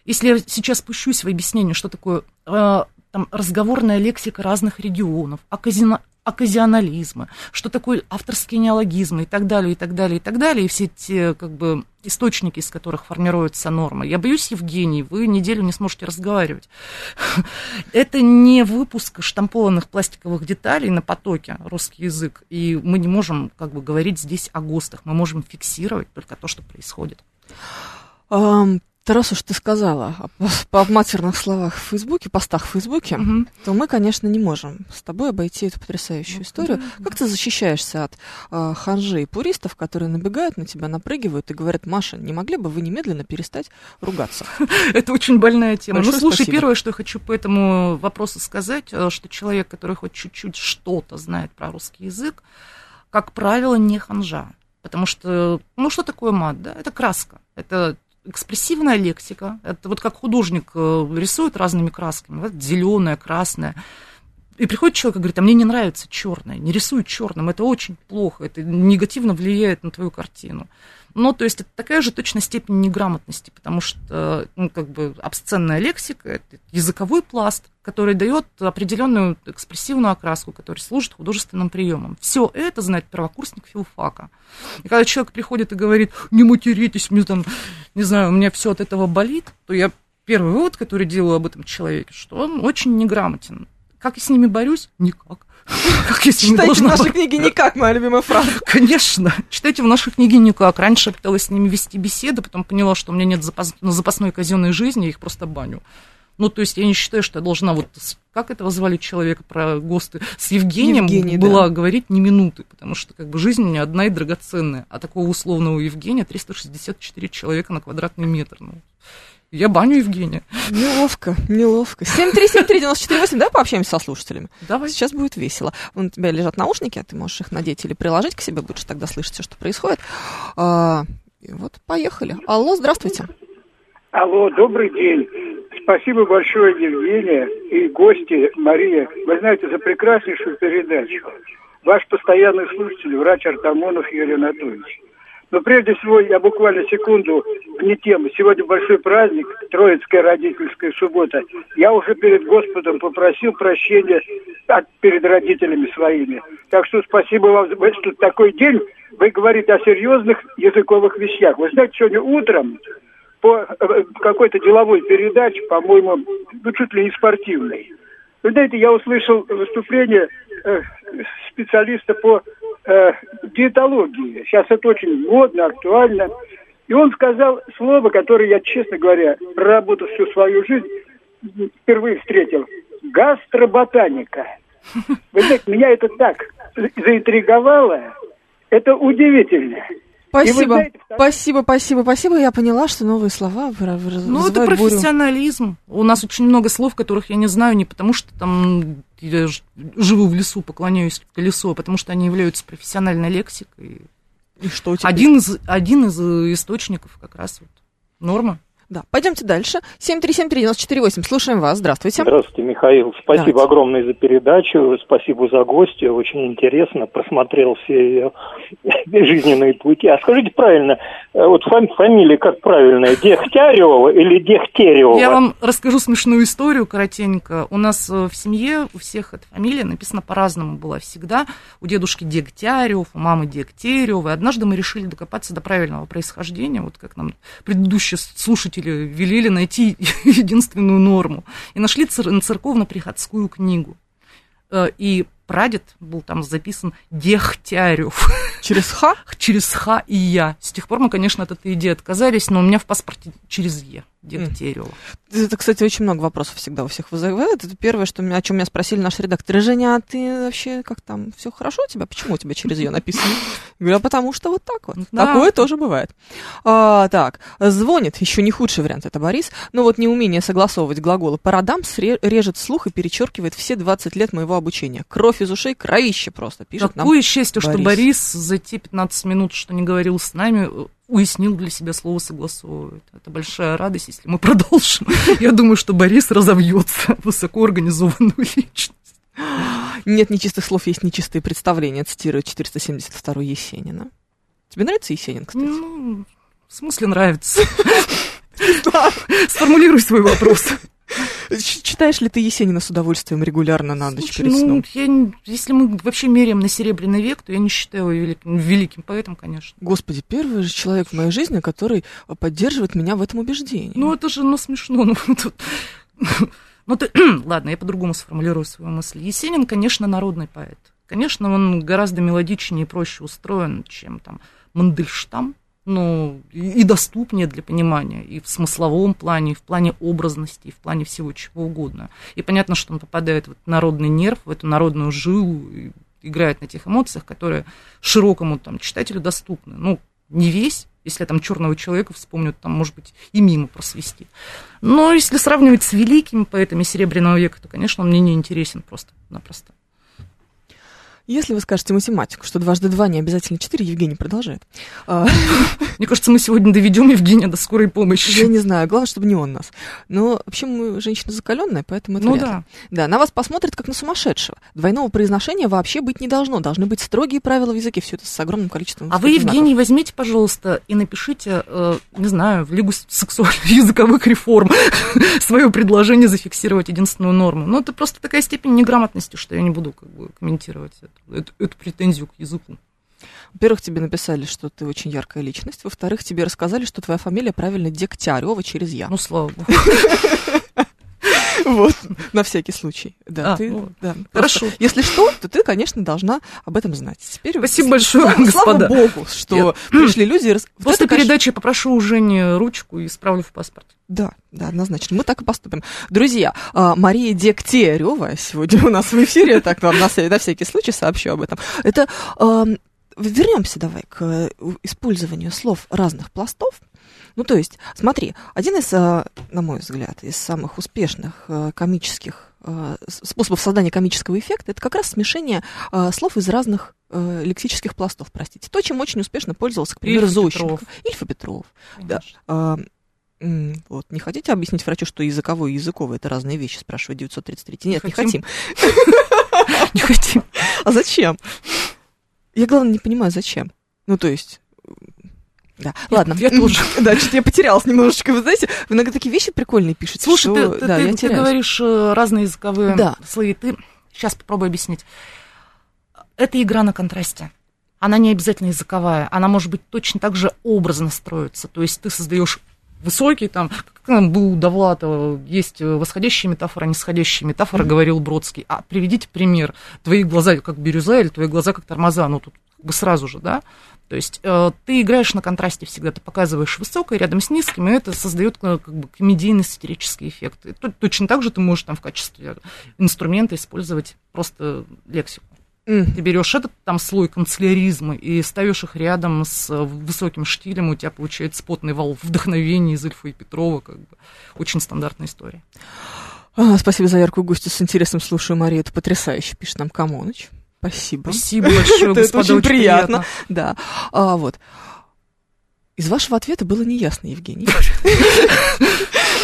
если я сейчас пущусь в объяснение, что такое там, разговорная лексика разных регионов, оказионализмы, что такое авторские неологизмы и так далее, и так далее, и так далее, и все те, как бы, источники, из которых формируется норма. Я боюсь, Евгений, вы неделю не сможете разговаривать. Это не выпуск штампованных пластиковых деталей на потоке русский язык, и мы не можем, как бы, говорить здесь о ГОСТах, мы можем фиксировать только то, что происходит. Раз уж ты сказала о матерных словах в Фейсбуке, постах в Фейсбуке, угу. то мы, конечно, не можем с тобой обойти эту потрясающую ну, историю. Да, как да. ты защищаешься от э, ханжей и пуристов, которые набегают на тебя, напрыгивают и говорят: Маша, не могли бы вы немедленно перестать ругаться? Это очень больная тема. Ну, слушай, первое, что я хочу по этому вопросу сказать, что человек, который хоть чуть-чуть что-то знает про русский язык, как правило, не ханжа. Потому что, ну, что такое мат, да? Это краска, это... экспрессивная лексика, это вот как художник рисует разными красками, вот зеленая, красная, и приходит человек и говорит: а мне не нравится черное, не рисуй черным, это очень плохо, это негативно влияет на твою картину. Ну, то есть это такая же точно степень неграмотности, потому что, ну, как бы обсценная лексика, это языковой пласт, который дает определенную экспрессивную окраску, которая служит художественным приемом. Все это знает первокурсник филфака. И когда человек приходит и говорит: не материтесь, мне там, не знаю, у меня все от этого болит, то я первый вывод, который делаю об этом человеке, что он очень неграмотен. Как я с ними борюсь? Никак. Как я с ними читайте в нашей бор... книге «Никак», моя любимая фраза. Конечно, читайте в нашей книге «Никак». Раньше я пыталась с ними вести беседы, потом поняла, что у меня нет запас... запасной казенной жизни, я их просто баню. Ну, то есть я не считаю, что я должна вот... Как этого звали человека про ГОСТы? С Евгением Евгений, была да. говорить не минуты, потому что как бы жизнь у меня одна и драгоценная, а такого условного Евгения триста шестьдесят четыре человека на квадратный метр. Ну... Я баню Евгения. Неловко, неловко. семь три семь три девять четыре восемь, давай пообщаемся со слушателями. Давай. Сейчас будет весело. Вон у тебя лежат наушники, а ты можешь их надеть или приложить к себе, будешь тогда слышать все, что происходит. А, вот, поехали. Алло, здравствуйте. Алло, добрый день. Спасибо большое, Евгения и гости, Мария. Вы знаете, за прекраснейшую передачу. Ваш постоянный слушатель, врач Артамонов Юрий Анатольевич. Но прежде всего, я буквально секунду вне темы. Сегодня большой праздник, Троицкая родительская суббота. Я уже перед Господом попросил прощения от, перед родителями своими. Так что спасибо вам, что такой день вы говорите о серьезных языковых вещах. Вы знаете, сегодня утром по какой-то деловой передаче, по-моему, ну, чуть ли не спортивной, вы знаете, я услышал выступление э, специалиста по э, диетологии. Сейчас это очень модно, актуально. И он сказал слово, которое я, честно говоря, проработав всю свою жизнь, впервые встретил. Гастроботаника. Вы знаете, меня это так заинтриговало. Это удивительно. Спасибо, знаете, что... спасибо, спасибо, спасибо. Я поняла, что новые слова вызывают. Ну, это профессионализм. Бурю. У нас очень много слов, которых я не знаю, не потому что там я живу в лесу, поклоняюсь лесу, а потому что они являются профессиональной лексикой. И что теперь? Один из, один из источников как раз вот норма. Да, пойдемте дальше. семь три семь три девять четыре восемь. Слушаем вас. Здравствуйте. Здравствуйте, Михаил. Спасибо Давайте. Огромное за передачу. Спасибо за гостя. Очень интересно. Просмотрел все ее жизненные пути. А скажите правильно, вот фами- фамилия как правильная? Дегтярева или Дегтерева? Я вам расскажу смешную историю коротенько. У нас в семье у всех эта фамилия написана по-разному была всегда. У дедушки Дегтярев, у мамы Дегтерева. И однажды мы решили докопаться до правильного происхождения. Вот как нам предыдущие слушатели велели найти единственную норму. И нашли цер- церковно-приходскую книгу. И прадед был там записан Дегтярев. Через Х? Через Х и Я. С тех пор мы, конечно, от этой идеи отказались, но у меня в паспорте через Е. Дегтярева. Это, кстати, очень много вопросов всегда у всех вызывает. Это первое, что, о чем меня спросили наши редакторы. Женя, а ты вообще как там? Все хорошо у тебя? Почему у тебя через Е написано? Я говорю, а потому что вот так вот. Да. Такое тоже бывает. А, так, звонит. Еще не худший вариант, это Борис. Но вот неумение согласовывать глаголы по родам режет слух и перечеркивает все двадцать лет моего обучения. Кровь из ушей, кровище просто, пишет Какое нам Какое счастье, Борис. Что Борис за те пятнадцать минут, что не говорил с нами, уяснил для себя слово «согласовывает». Это большая радость, если мы продолжим. Я думаю, что Борис разовьется в высокоорганизованную личность. Нет нечистых слов, есть нечистые представления, цитирует четыреста семьдесят второй Есенина. Тебе нравится Есенин, кстати? Ну, в смысле нравится. Сформулируй свой вопрос. Читаешь ли ты Есенина с удовольствием регулярно на ночь перед сном? Ну, я, если мы вообще меряем на Серебряный век, то я не считаю его великим, великим поэтом, конечно. Господи, первый же человек в моей жизни, который поддерживает меня в этом убеждении. Ну, это же, ну, смешно. Ну, тут... ну ты... Ладно, я по-другому сформулирую свою мысль. Есенин, конечно, народный поэт. Конечно, он гораздо мелодичнее и проще устроен, чем там Мандельштам. Ну, и доступнее для понимания, и в смысловом плане, и в плане образности, и в плане всего чего угодно. И понятно, что он попадает в этот народный нерв, в эту народную жилу, и играет на тех эмоциях, которые широкому там читателю доступны. Ну, не весь, если там «Черного человека» вспомнят, там, может быть, и мимо просвести. Но если сравнивать с великими поэтами Серебряного века, то, конечно, он мне не интересен просто-напросто. Если вы скажете математику, что дважды два не обязательно четыре, Евгений продолжает. Мне кажется, мы сегодня доведем Евгения до скорой помощи. Я не знаю, главное, чтобы не он нас. Но вообще мы женщина закаленная, поэтому это ну вряд ли. Да. Да, на вас посмотрят как на сумасшедшего. Двойного произношения вообще быть не должно. Должны быть строгие правила в языке. Все это с огромным количеством знаков. А вы, Евгений, возьмите, пожалуйста, и напишите, э, не знаю, в Лигу сексуальных языковых реформ свое предложение зафиксировать единственную норму. Но это просто такая степень неграмотности, что я не буду как бы комментировать Эту, эту претензию к языку. Во-первых, тебе написали, что ты очень яркая личность. Во-вторых, тебе рассказали, что твоя фамилия правильно Дегтярева через Я. Ну, слава богу. Вот, на всякий случай. Да, а, ты, ну, да. Хорошо. Если что, то ты, конечно, должна об этом знать. Теперь Спасибо вы... большое, слава, господа. Слава богу, что Нет. пришли люди. После вот это, передачи конечно... я попрошу у Жени ручку и исправлю в паспорт. Да, да, однозначно. Мы так и поступим. Друзья, Мария Дегтярева сегодня у нас в эфире. Я так вам на всякий случай сообщу об этом. Это... Вернемся давай к использованию слов разных пластов. Ну, то есть, смотри, один из, на мой взгляд, из самых успешных комических способов создания комического эффекта, это как раз смешение слов из разных лексических пластов, простите. То, чем очень успешно пользовался, к примеру, Зощенко. Ильф и Петров. Да. Вот. Не хотите объяснить врачу, что языковое и языковое – это разные вещи, спрашивает девятьсот тридцать третий. Нет, не хотим. Не хотим. А зачем? Я, главное, не понимаю, зачем. Ну, то есть... Да. Ладно. Я тоже. Да, что-то я потерялась немножечко. Вы знаете, вы иногда такие вещи прикольные пишете. Слушай, что... ты, ты, да, ты, ты говоришь разные языковые да. слои. Ты... Сейчас попробую объяснить. Это игра на контрасте. Она не обязательно языковая. Она, может быть, точно так же образно строится. То есть ты создаешь высокий, там, как был у Довлатова, есть восходящая метафора, нисходящая метафора, mm-hmm. говорил Бродский. А приведите пример. Твои глаза как бирюза или твои глаза как тормоза. Ну, тут как бы сразу же, да. То есть э, ты играешь на контрасте всегда, ты показываешь высокое рядом с низким, и это создает как бы комедийно-сатирический эффект. И точно так же ты можешь там в качестве инструмента использовать просто лексику. Mm. Ты берешь этот там слой канцеляризма и ставишь их рядом с высоким штилем, у тебя получается потный вал вдохновения из Ильфа и Петрова, как бы очень стандартная история. Спасибо за яркую гостью, с интересом слушаю, Мария, это потрясающе, пишет нам Камоныч. Спасибо. Спасибо большое, господа, очень приятно. Да, вот. Из вашего ответа было неясно, Евгений.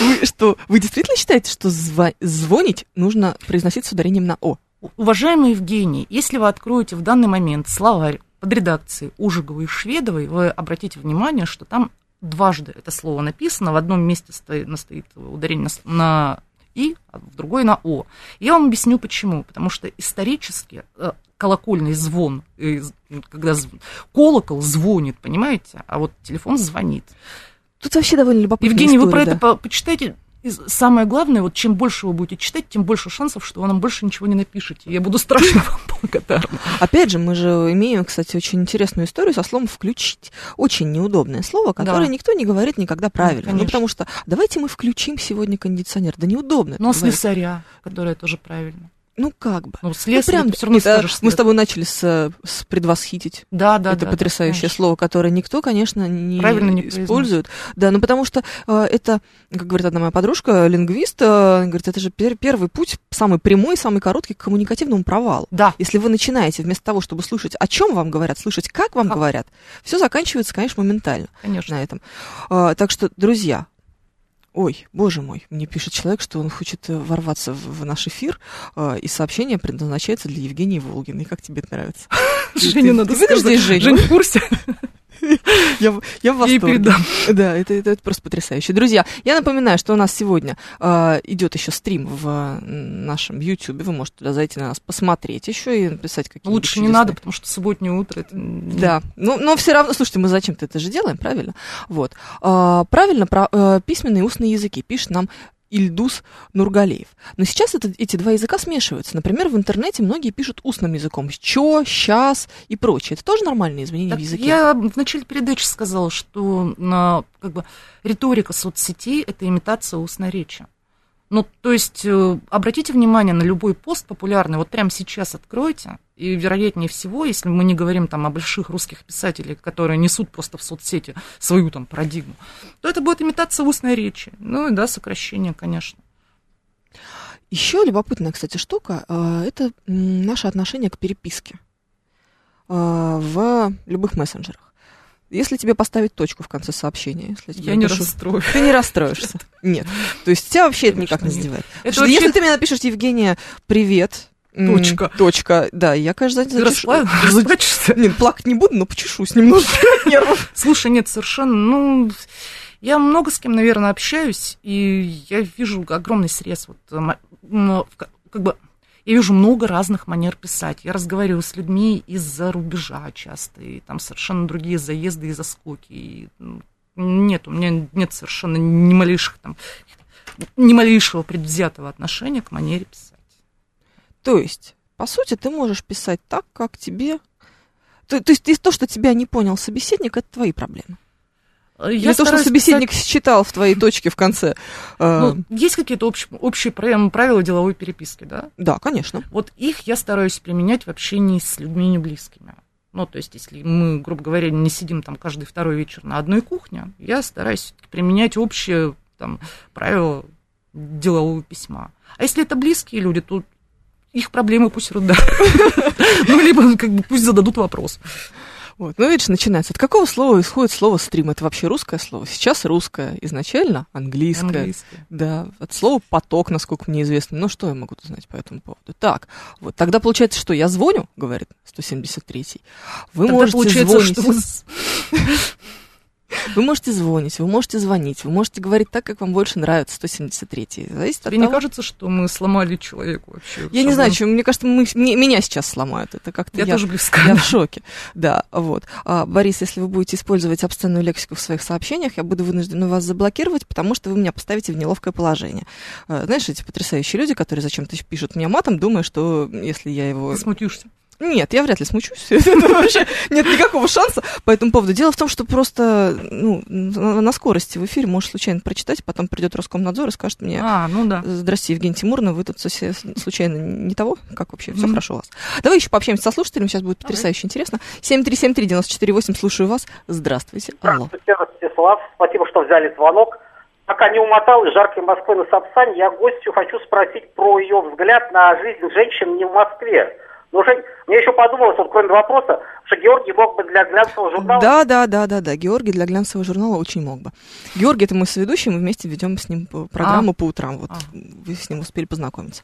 Вы что, вы действительно считаете, что звонить нужно произносить с ударением на «о»? Уважаемый Евгений, если вы откроете в данный момент словарь под редакцией Ожеговой и Шведовой, вы обратите внимание, что там дважды это слово написано, в одном месте стоит, стоит ударение на, на «и», а в другой на «о». Я вам объясню, почему. Потому что исторически колокольный звон, когда колокол звонит, понимаете, а вот телефон звонит. Тут вообще довольно любопытная история. Евгений, вы про да. это по- почитайте. И самое главное, вот чем больше вы будете читать, тем больше шансов, что вы нам больше ничего не напишете. Я буду страшно вам благодарна. Опять же, мы же имеем, кстати, очень интересную историю со словом «включить». Очень неудобное слово, которое да. никто не говорит никогда правильно. Ну, ну, потому что давайте мы включим сегодня кондиционер. Да неудобно. Ну, а слесаря, которая тоже правильно. Ну, как бы. Ну, слесарь, ну, прям, все равно скажешь, мы с тобой начали с, с предвосхитить. Да, да, это да, потрясающее да, слово, которое никто, конечно, не, не использует. Произнес. Да, ну потому что э, это, как говорит одна моя подружка, лингвист, э, говорит, это же пер- первый путь, самый прямой, самый короткий к коммуникативному провалу. Да. Если вы начинаете вместо того, чтобы слушать, о чем вам говорят, слушать, как вам как? говорят, все заканчивается, конечно, моментально. Конечно. На этом. Э, так что, друзья. Ой, боже мой, мне пишет человек, что он хочет ворваться в, в наш эфир, э, и сообщение предназначается для Евгении Волгиной. Как тебе это нравится? Женя, надо сказать. Женя в курсе? Я в восторге. Да, это просто потрясающе. Друзья, я напоминаю, что у нас сегодня идет еще стрим в нашем Ютьюбе. Вы можете туда зайти на нас, посмотреть еще и написать какие-то. Лучше не надо, потому что субботнее утро. Да, но все равно, слушайте, мы зачем-то это же делаем, правильно? Вот. Правильно, про письменные и устные языки пишет нам Ильдус Нургалеев. Но сейчас это, эти два языка смешиваются. Например, в интернете многие пишут устным языком. Чё, щас и прочее. Это тоже нормальные изменения так в языке? Я в начале передачи сказала, что на, как бы, риторика соцсетей – это имитация устной речи. Ну, то есть, обратите внимание на любой пост популярный, вот прямо сейчас откройте, и, вероятнее всего, если мы не говорим там о больших русских писателях, которые несут просто в соцсети свою там парадигму, то это будет имитация устной речи. Ну, и да, сокращение, конечно. Еще любопытная, кстати, штука – это наше отношение к переписке в любых мессенджерах. Если тебе поставить точку в конце сообщения, если я не пишу, расстрою. Ты не расстроишься. Нет. То есть тебя вообще конечно, это никак не нет. задевает. Это что, вообще... Если ты мне напишешь, Евгения, привет. Точка. М- точка. Да, я, конечно, зачешу. Расплав... Зачешься. Нет, плакать не буду, но почешусь немножко от нервов. Слушай, нет, совершенно, ну... Я много с кем, наверное, общаюсь, и я вижу огромный срез. Вот, как бы... Я вижу много разных манер писать. Я разговариваю с людьми из-за рубежа часто, и там совершенно другие заезды и заскоки. И нет, у меня нет совершенно ни малейших, там, ни малейшего предвзятого отношения к манере писать. То есть, по сути, ты можешь писать так, как тебе... То, то есть, то, что тебя не понял собеседник, это твои проблемы. Я Или то, что собеседник писать... считал в твоей точке в конце. Ну, есть какие-то общ... общие правила деловой переписки, да? Да, конечно. Вот их я стараюсь применять в общении с людьми не близкими. Ну, то есть, если мы, грубо говоря, не сидим там каждый второй вечер на одной кухне, я стараюсь применять общие там, правила делового письма. А если это близкие люди, то их проблемы пусть рыдают. Ну, либо пусть зададут вопрос. Вот. Ну, видишь, начинается. От какого слова исходит слово «стрим»? Это вообще русское слово? Сейчас русское, изначально английское. английское. Да, от слова «поток», насколько мне известно. Ну, что я могу узнать по этому поводу? Так, вот, тогда получается, что я звоню, говорит сто семьдесят третий. Вы тогда можете звонить. Что... Вы можете звонить, вы можете звонить, вы можете говорить так, как вам больше нравится, сто семьдесят третий. Зависит от Тебе того... не кажется, что мы сломали человека вообще? Я не знаю, чем, мне кажется, мы, не, меня сейчас сломают. Это как-то я, я, тоже близко, я да. в шоке. Да, вот. А, Борис, если вы будете использовать обсценную лексику в своих сообщениях, я буду вынуждена вас заблокировать, потому что вы меня поставите в неловкое положение. А, знаешь, эти потрясающие люди, которые зачем-то пишут меня матом, думая, что если я его... Ты смутишься. Нет, я вряд ли смучусь. Нет никакого шанса по этому поводу. Дело в том, что просто на скорости в эфире можешь случайно прочитать, потом придет Роскомнадзор и скажет мне: «Здрасте, Евгения Тимуровна, вы тут случайно не того? Как вообще? Все хорошо у вас». Давай еще пообщаемся со слушателями, сейчас будет потрясающе интересно. семь три семь три девять четыре восемь, слушаю вас. Здравствуйте. Здравствуйте, Ростислав. Спасибо, что взяли звонок. Пока не умотал из жаркой Москвы на Сапсань, я гостью хочу спросить про ее взгляд на жизнь женщин не в Москве. Ну, Жень, мне еще подумалось, вот кроме вопроса, что Георгий мог бы для глянцевого журнала... Да, да, да, да, да, Георгий для глянцевого журнала очень мог бы. Георгий — это мой соведущий, мы вместе ведем с ним программу а? по утрам, вот а. вы с ним успели познакомиться.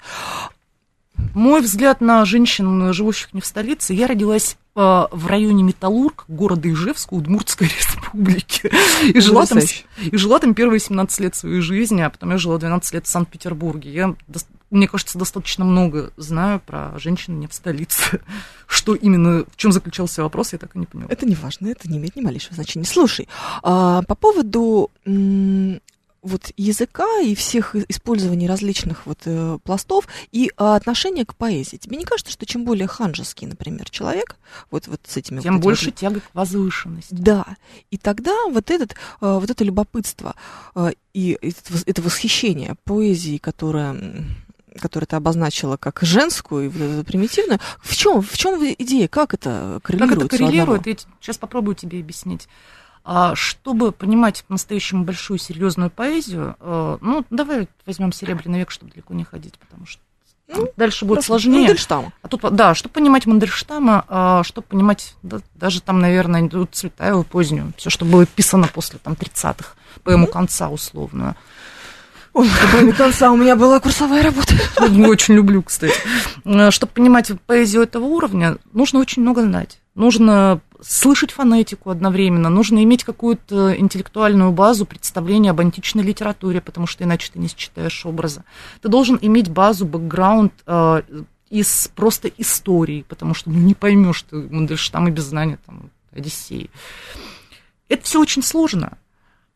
Мой взгляд на женщин, живущих не в столице, я родилась э, в районе Металлург, города Ижевска, Удмуртской республики. И жила, там, и жила там первые семнадцать лет своей жизни, а потом я жила двенадцать лет в Санкт-Петербурге. Я, мне кажется, достаточно много знаю про женщин не в столице. Что именно, в чем заключался вопрос, я так и не поняла. Это не важно, это не имеет ни малейшего значения. Слушай, а, по поводу... М- вот языка и всех использований различных вот э, пластов и э, отношения к поэзии. Тебе не кажется, что чем более ханжеский, например, человек, вот, вот с этими... Тем вот больше этими... тяга к возвышенности. Да. И тогда вот, этот, э, вот это любопытство э, и это, это восхищение поэзии, которая... которую ты обозначила как женскую и примитивную. В чем, в чем идея? Как это коррелирует? Как это коррелирует? Я сейчас попробую тебе объяснить. Чтобы понимать по-настоящему большую серьезную поэзию, ну, давай возьмем «Серебряный век», чтобы далеко не ходить, потому что ну, дальше будет сложнее. Мандельштама. А тут, да, чтобы понимать Мандельштама, чтобы понимать да, даже там, наверное, Цветаеву позднюю, все, что было писано после там, тридцатых, поэму mm-hmm. конца условную. Ой, поэму конца у меня была курсовая работа. Я очень люблю, кстати. Чтобы понимать поэзию этого уровня, нужно очень много знать. Нужно слышать фонетику одновременно, нужно иметь какую-то интеллектуальную базу представления об античной литературе, потому что иначе ты не считаешь образа. Ты должен иметь базу, бэкграунд э, из просто истории, потому что ну, не поймешь ты Мандельштама без знания там, Одиссеи. Это все очень сложно.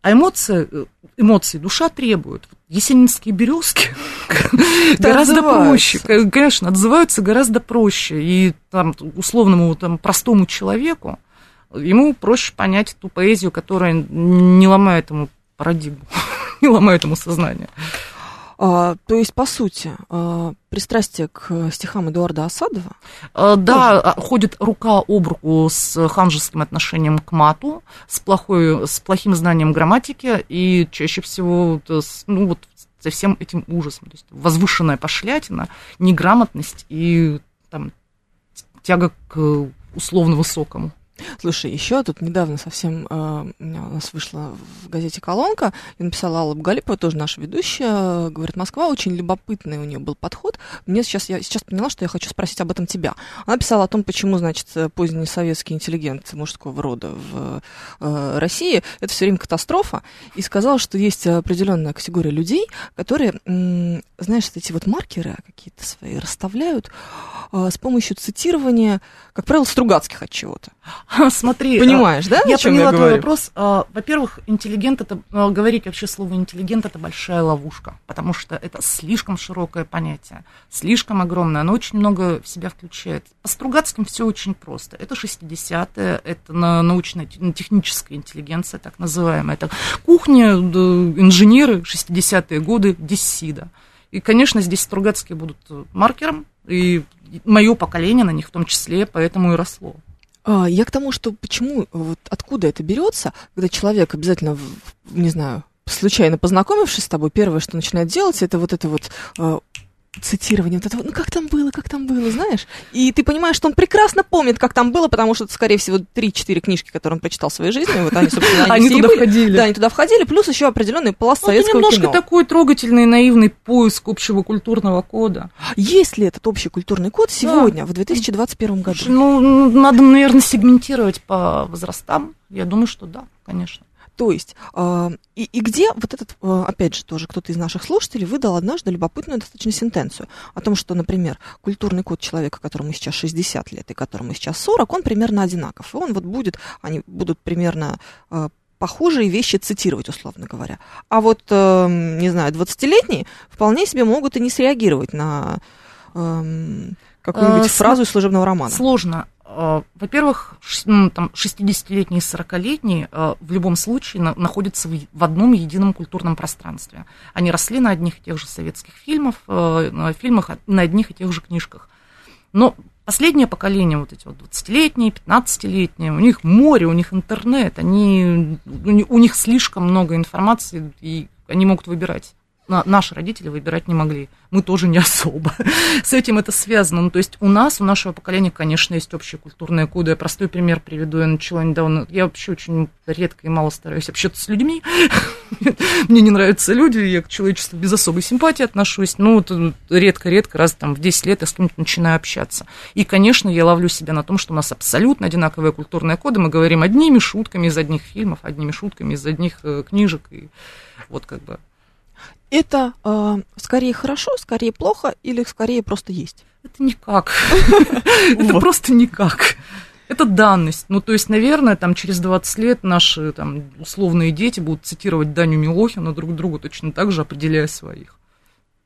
А эмоции, эмоции душа требует. Есенинские березки гораздо проще. Конечно, отзываются гораздо проще. И там, условному там, простому человеку ему проще понять ту поэзию, которая не ломает ему парадигму, не ломает ему сознание. А, то есть, по сути, пристрастие к стихам Эдуарда Асадова? А, да, тоже. Ходит рука об руку с ханжеским отношением к мату, с, плохой, с плохим знанием грамматики и чаще всего с, ну, вот, со всем этим ужасом. То есть возвышенная пошлятина, неграмотность и там, тяга к условно-высокому. Слушай, еще тут недавно совсем э, у нас вышла в газете «Колонка», и написала Алла Гарипова, тоже наша ведущая, говорит, Москва, очень любопытный у нее был подход. Мне сейчас, я сейчас поняла, что я хочу спросить об этом тебя. Она писала о том, почему, значит, поздний советский интеллигент мужского рода в э, России, это все время катастрофа, и сказала, что есть определенная категория людей, которые, э, знаешь, эти вот маркеры какие-то свои расставляют э, с помощью цитирования, как правило, Стругацких от чего-то. Смотри, понимаешь, да? Я поняла твой вопрос. Во-первых, интеллигент это говорить вообще слово интеллигент это большая ловушка, потому что это слишком широкое понятие, слишком огромное, оно очень много в себя включает. По Стругацким все очень просто. Это шестидесятые, это научно-техническая интеллигенция, так называемая. Это кухня, инженеры, шестидесятые годы, диссида. И, конечно, здесь Стругацкие будут маркером, и мое поколение на них в том числе, поэтому и росло. Я к тому, что почему, вот откуда это берется, когда человек обязательно, не знаю, случайно познакомившись с тобой, первое, что начинает делать, это вот это вот э, цитирование, вот это вот, ну как там было, как там было, знаешь? И ты понимаешь, что он прекрасно помнит, как там было, потому что это, скорее всего, три-четыре книжки, которые он прочитал в своей жизни, вот они, собственно, они туда входили. Да, они туда входили, плюс еще определенный пласт советского кино. Это немножко такой трогательный и наивный поиск общего культурного кода. Есть ли этот общий культурный код сегодня, в две тысячи двадцать первом году? Ну, надо, наверное, сегментировать по возрастам. Я думаю, что да, конечно. То есть, э, и, и где вот этот, опять же, тоже кто-то из наших слушателей выдал однажды любопытную достаточно сентенцию о том, что, например, культурный код человека, которому сейчас шестьдесят лет и которому сейчас сорок, он примерно одинаков. И он вот будет, они будут примерно э, похожие вещи цитировать, условно говоря. А вот, э, не знаю, двадцатилетние вполне себе могут и не среагировать на... Э, какую-нибудь э, фразу из служебного романа? Сложно. Во-первых, шестидесятилетние и сорокалетние в любом случае находятся в одном едином культурном пространстве. Они росли на одних и тех же советских фильмах, фильмах на одних и тех же книжках. Но последнее поколение, вот эти вот двадцатилетние, пятнадцатилетние, у них море, у них интернет, они, у них слишком много информации, и они могут выбирать. Наши родители выбирать не могли. Мы тоже не особо. С этим это связано. Ну, то есть у нас, у нашего поколения, конечно, есть общие культурные коды. Я простой пример приведу. Я начала недавно... Я вообще очень редко и мало стараюсь общаться с людьми. Мне не нравятся люди. Я к человечеству без особой симпатии отношусь. Ну, редко-редко, раз там в десять лет я с кем-то начинаю общаться. И, конечно, я ловлю себя на том, что у нас абсолютно одинаковые культурные коды. Мы говорим одними шутками из одних фильмов, одними шутками из одних книжек. И вот как бы... Это э, скорее хорошо, скорее плохо или скорее просто есть? Это никак. Это просто никак. Это данность. Ну, то есть, наверное, там через двадцать лет наши там условные дети будут цитировать Даню Милохина друг другу точно так же, определяя своих.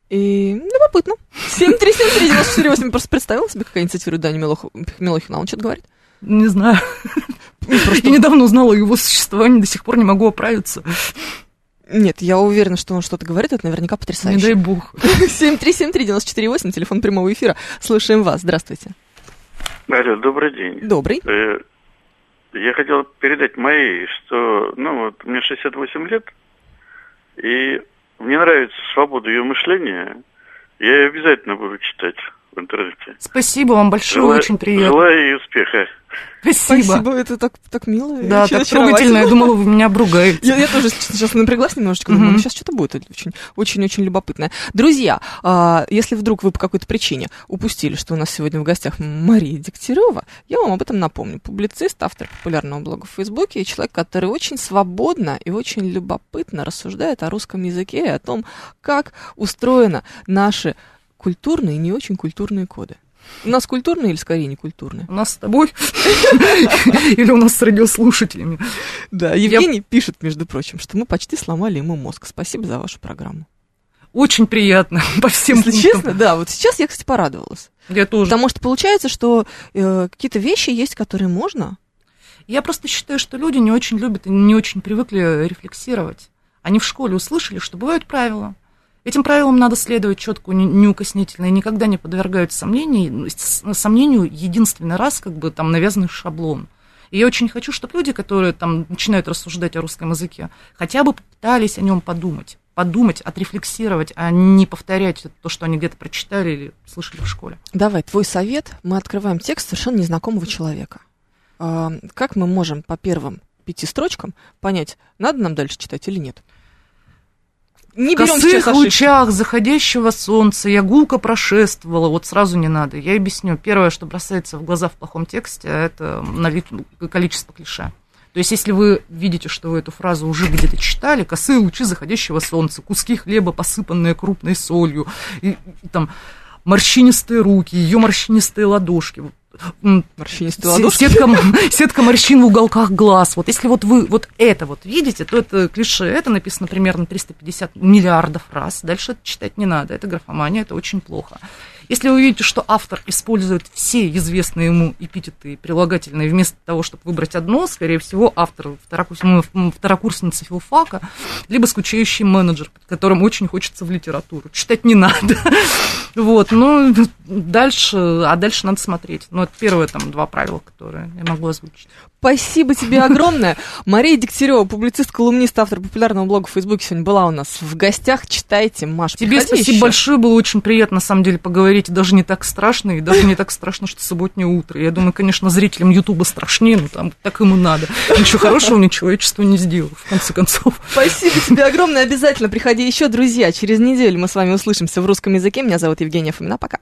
И любопытно. семь три семь три девять четыре восемь просто представила себе, как они цитируют Даню Милохина. Он что-то говорит? Не знаю. Я недавно узнала о его существовании, до сих пор не могу оправиться. Нет, я уверена, что он что-то говорит, это наверняка потрясающе. Не дай бог. семь три семь три девять четыре восемь, телефон прямого эфира. Слушаем вас, здравствуйте. Алло, добрый день. Добрый. Я хотел передать Марии, что, ну вот, мне шестьдесят восемь лет, и мне нравится свобода ее мышления. Я ее обязательно буду читать в интернете. Спасибо вам большое, желаю, очень приятно. Желаю ей успеха. Спасибо. Спасибо, это так, так мило. Да, очень так трогательно, я думала, вы меня обругаете. Я, я тоже сейчас напряглась немножечко, mm-hmm. думаю, сейчас что-то будет очень-очень любопытное. Друзья, если вдруг вы по какой-то причине упустили, что у нас сегодня в гостях Мария Дегтярева, я вам об этом напомню. Публицист, автор популярного блога в Фейсбуке и человек, который очень свободно и очень любопытно рассуждает о русском языке и о том, как устроены наши культурные и не очень культурные коды. У нас культурные или, скорее, не культурные? У нас с тобой или у нас с радиослушателями. Да, Евгений пишет, между прочим, что мы почти сломали ему мозг. Спасибо за вашу программу. Очень приятно по всем пунктам. Если честно, да, вот сейчас я, кстати, порадовалась. Я тоже. Потому что получается, что какие-то вещи есть, которые можно. Я просто считаю, что люди не очень любят и не очень привыкли рефлексировать. Они в школе услышали, что бывают правила. Этим правилам надо следовать четко, неукоснительно, и никогда не подвергают сомнению, сомнению единственный раз как бы там навязанный шаблон. И я очень хочу, чтобы люди, которые там начинают рассуждать о русском языке, хотя бы попытались о нем подумать, подумать, отрефлексировать, а не повторять то, что они где-то прочитали или слышали в школе. Давай, твой совет. Мы открываем текст совершенно незнакомого человека. Как мы можем по первым пяти строчкам понять, надо нам дальше читать или нет? Не берем косых лучах заходящего солнца я гулко прошествовала. Вот сразу не надо. Я объясню. Первое, что бросается в глаза в плохом тексте, это количество клише. То есть, если вы видите, что вы эту фразу уже где-то читали, косые лучи заходящего солнца, куски хлеба, посыпанные крупной солью, и, и, там, морщинистые руки, ее морщинистые ладошки, Сетка, сетка морщин в уголках глаз. Вот если вот вы вот это вот видите, то это клише. Это написано примерно триста пятьдесят миллиардов раз. Дальше это читать не надо. Это графомания, это очень плохо. Если вы видите, что автор использует все известные ему эпитеты и прилагательные вместо того, чтобы выбрать одно, скорее всего, автор второкурс, второкурсница филфака, либо скучающий менеджер, которому очень хочется в литературу. Читать не надо. Вот, ну, дальше, а дальше надо смотреть. Ну, это первые там два правила, которые я могу озвучить. Спасибо тебе огромное. Мария Дегтярева, публицист, колумнист, автор популярного блога в Фейсбуке, сегодня была у нас в гостях. Читайте, Маш, тебе спасибо еще. Большое, было очень приятно, на самом деле, поговорить. Даже не так страшно, и даже не так страшно, что субботнее утро. Я думаю, конечно, зрителям Ютуба страшнее, но там так ему надо. Ничего хорошего мне человечество не сделало, в конце концов. Спасибо тебе огромное. Обязательно приходи еще, друзья. Через неделю мы с вами услышимся в русском языке. Меня зовут Евгения Фомина. Пока.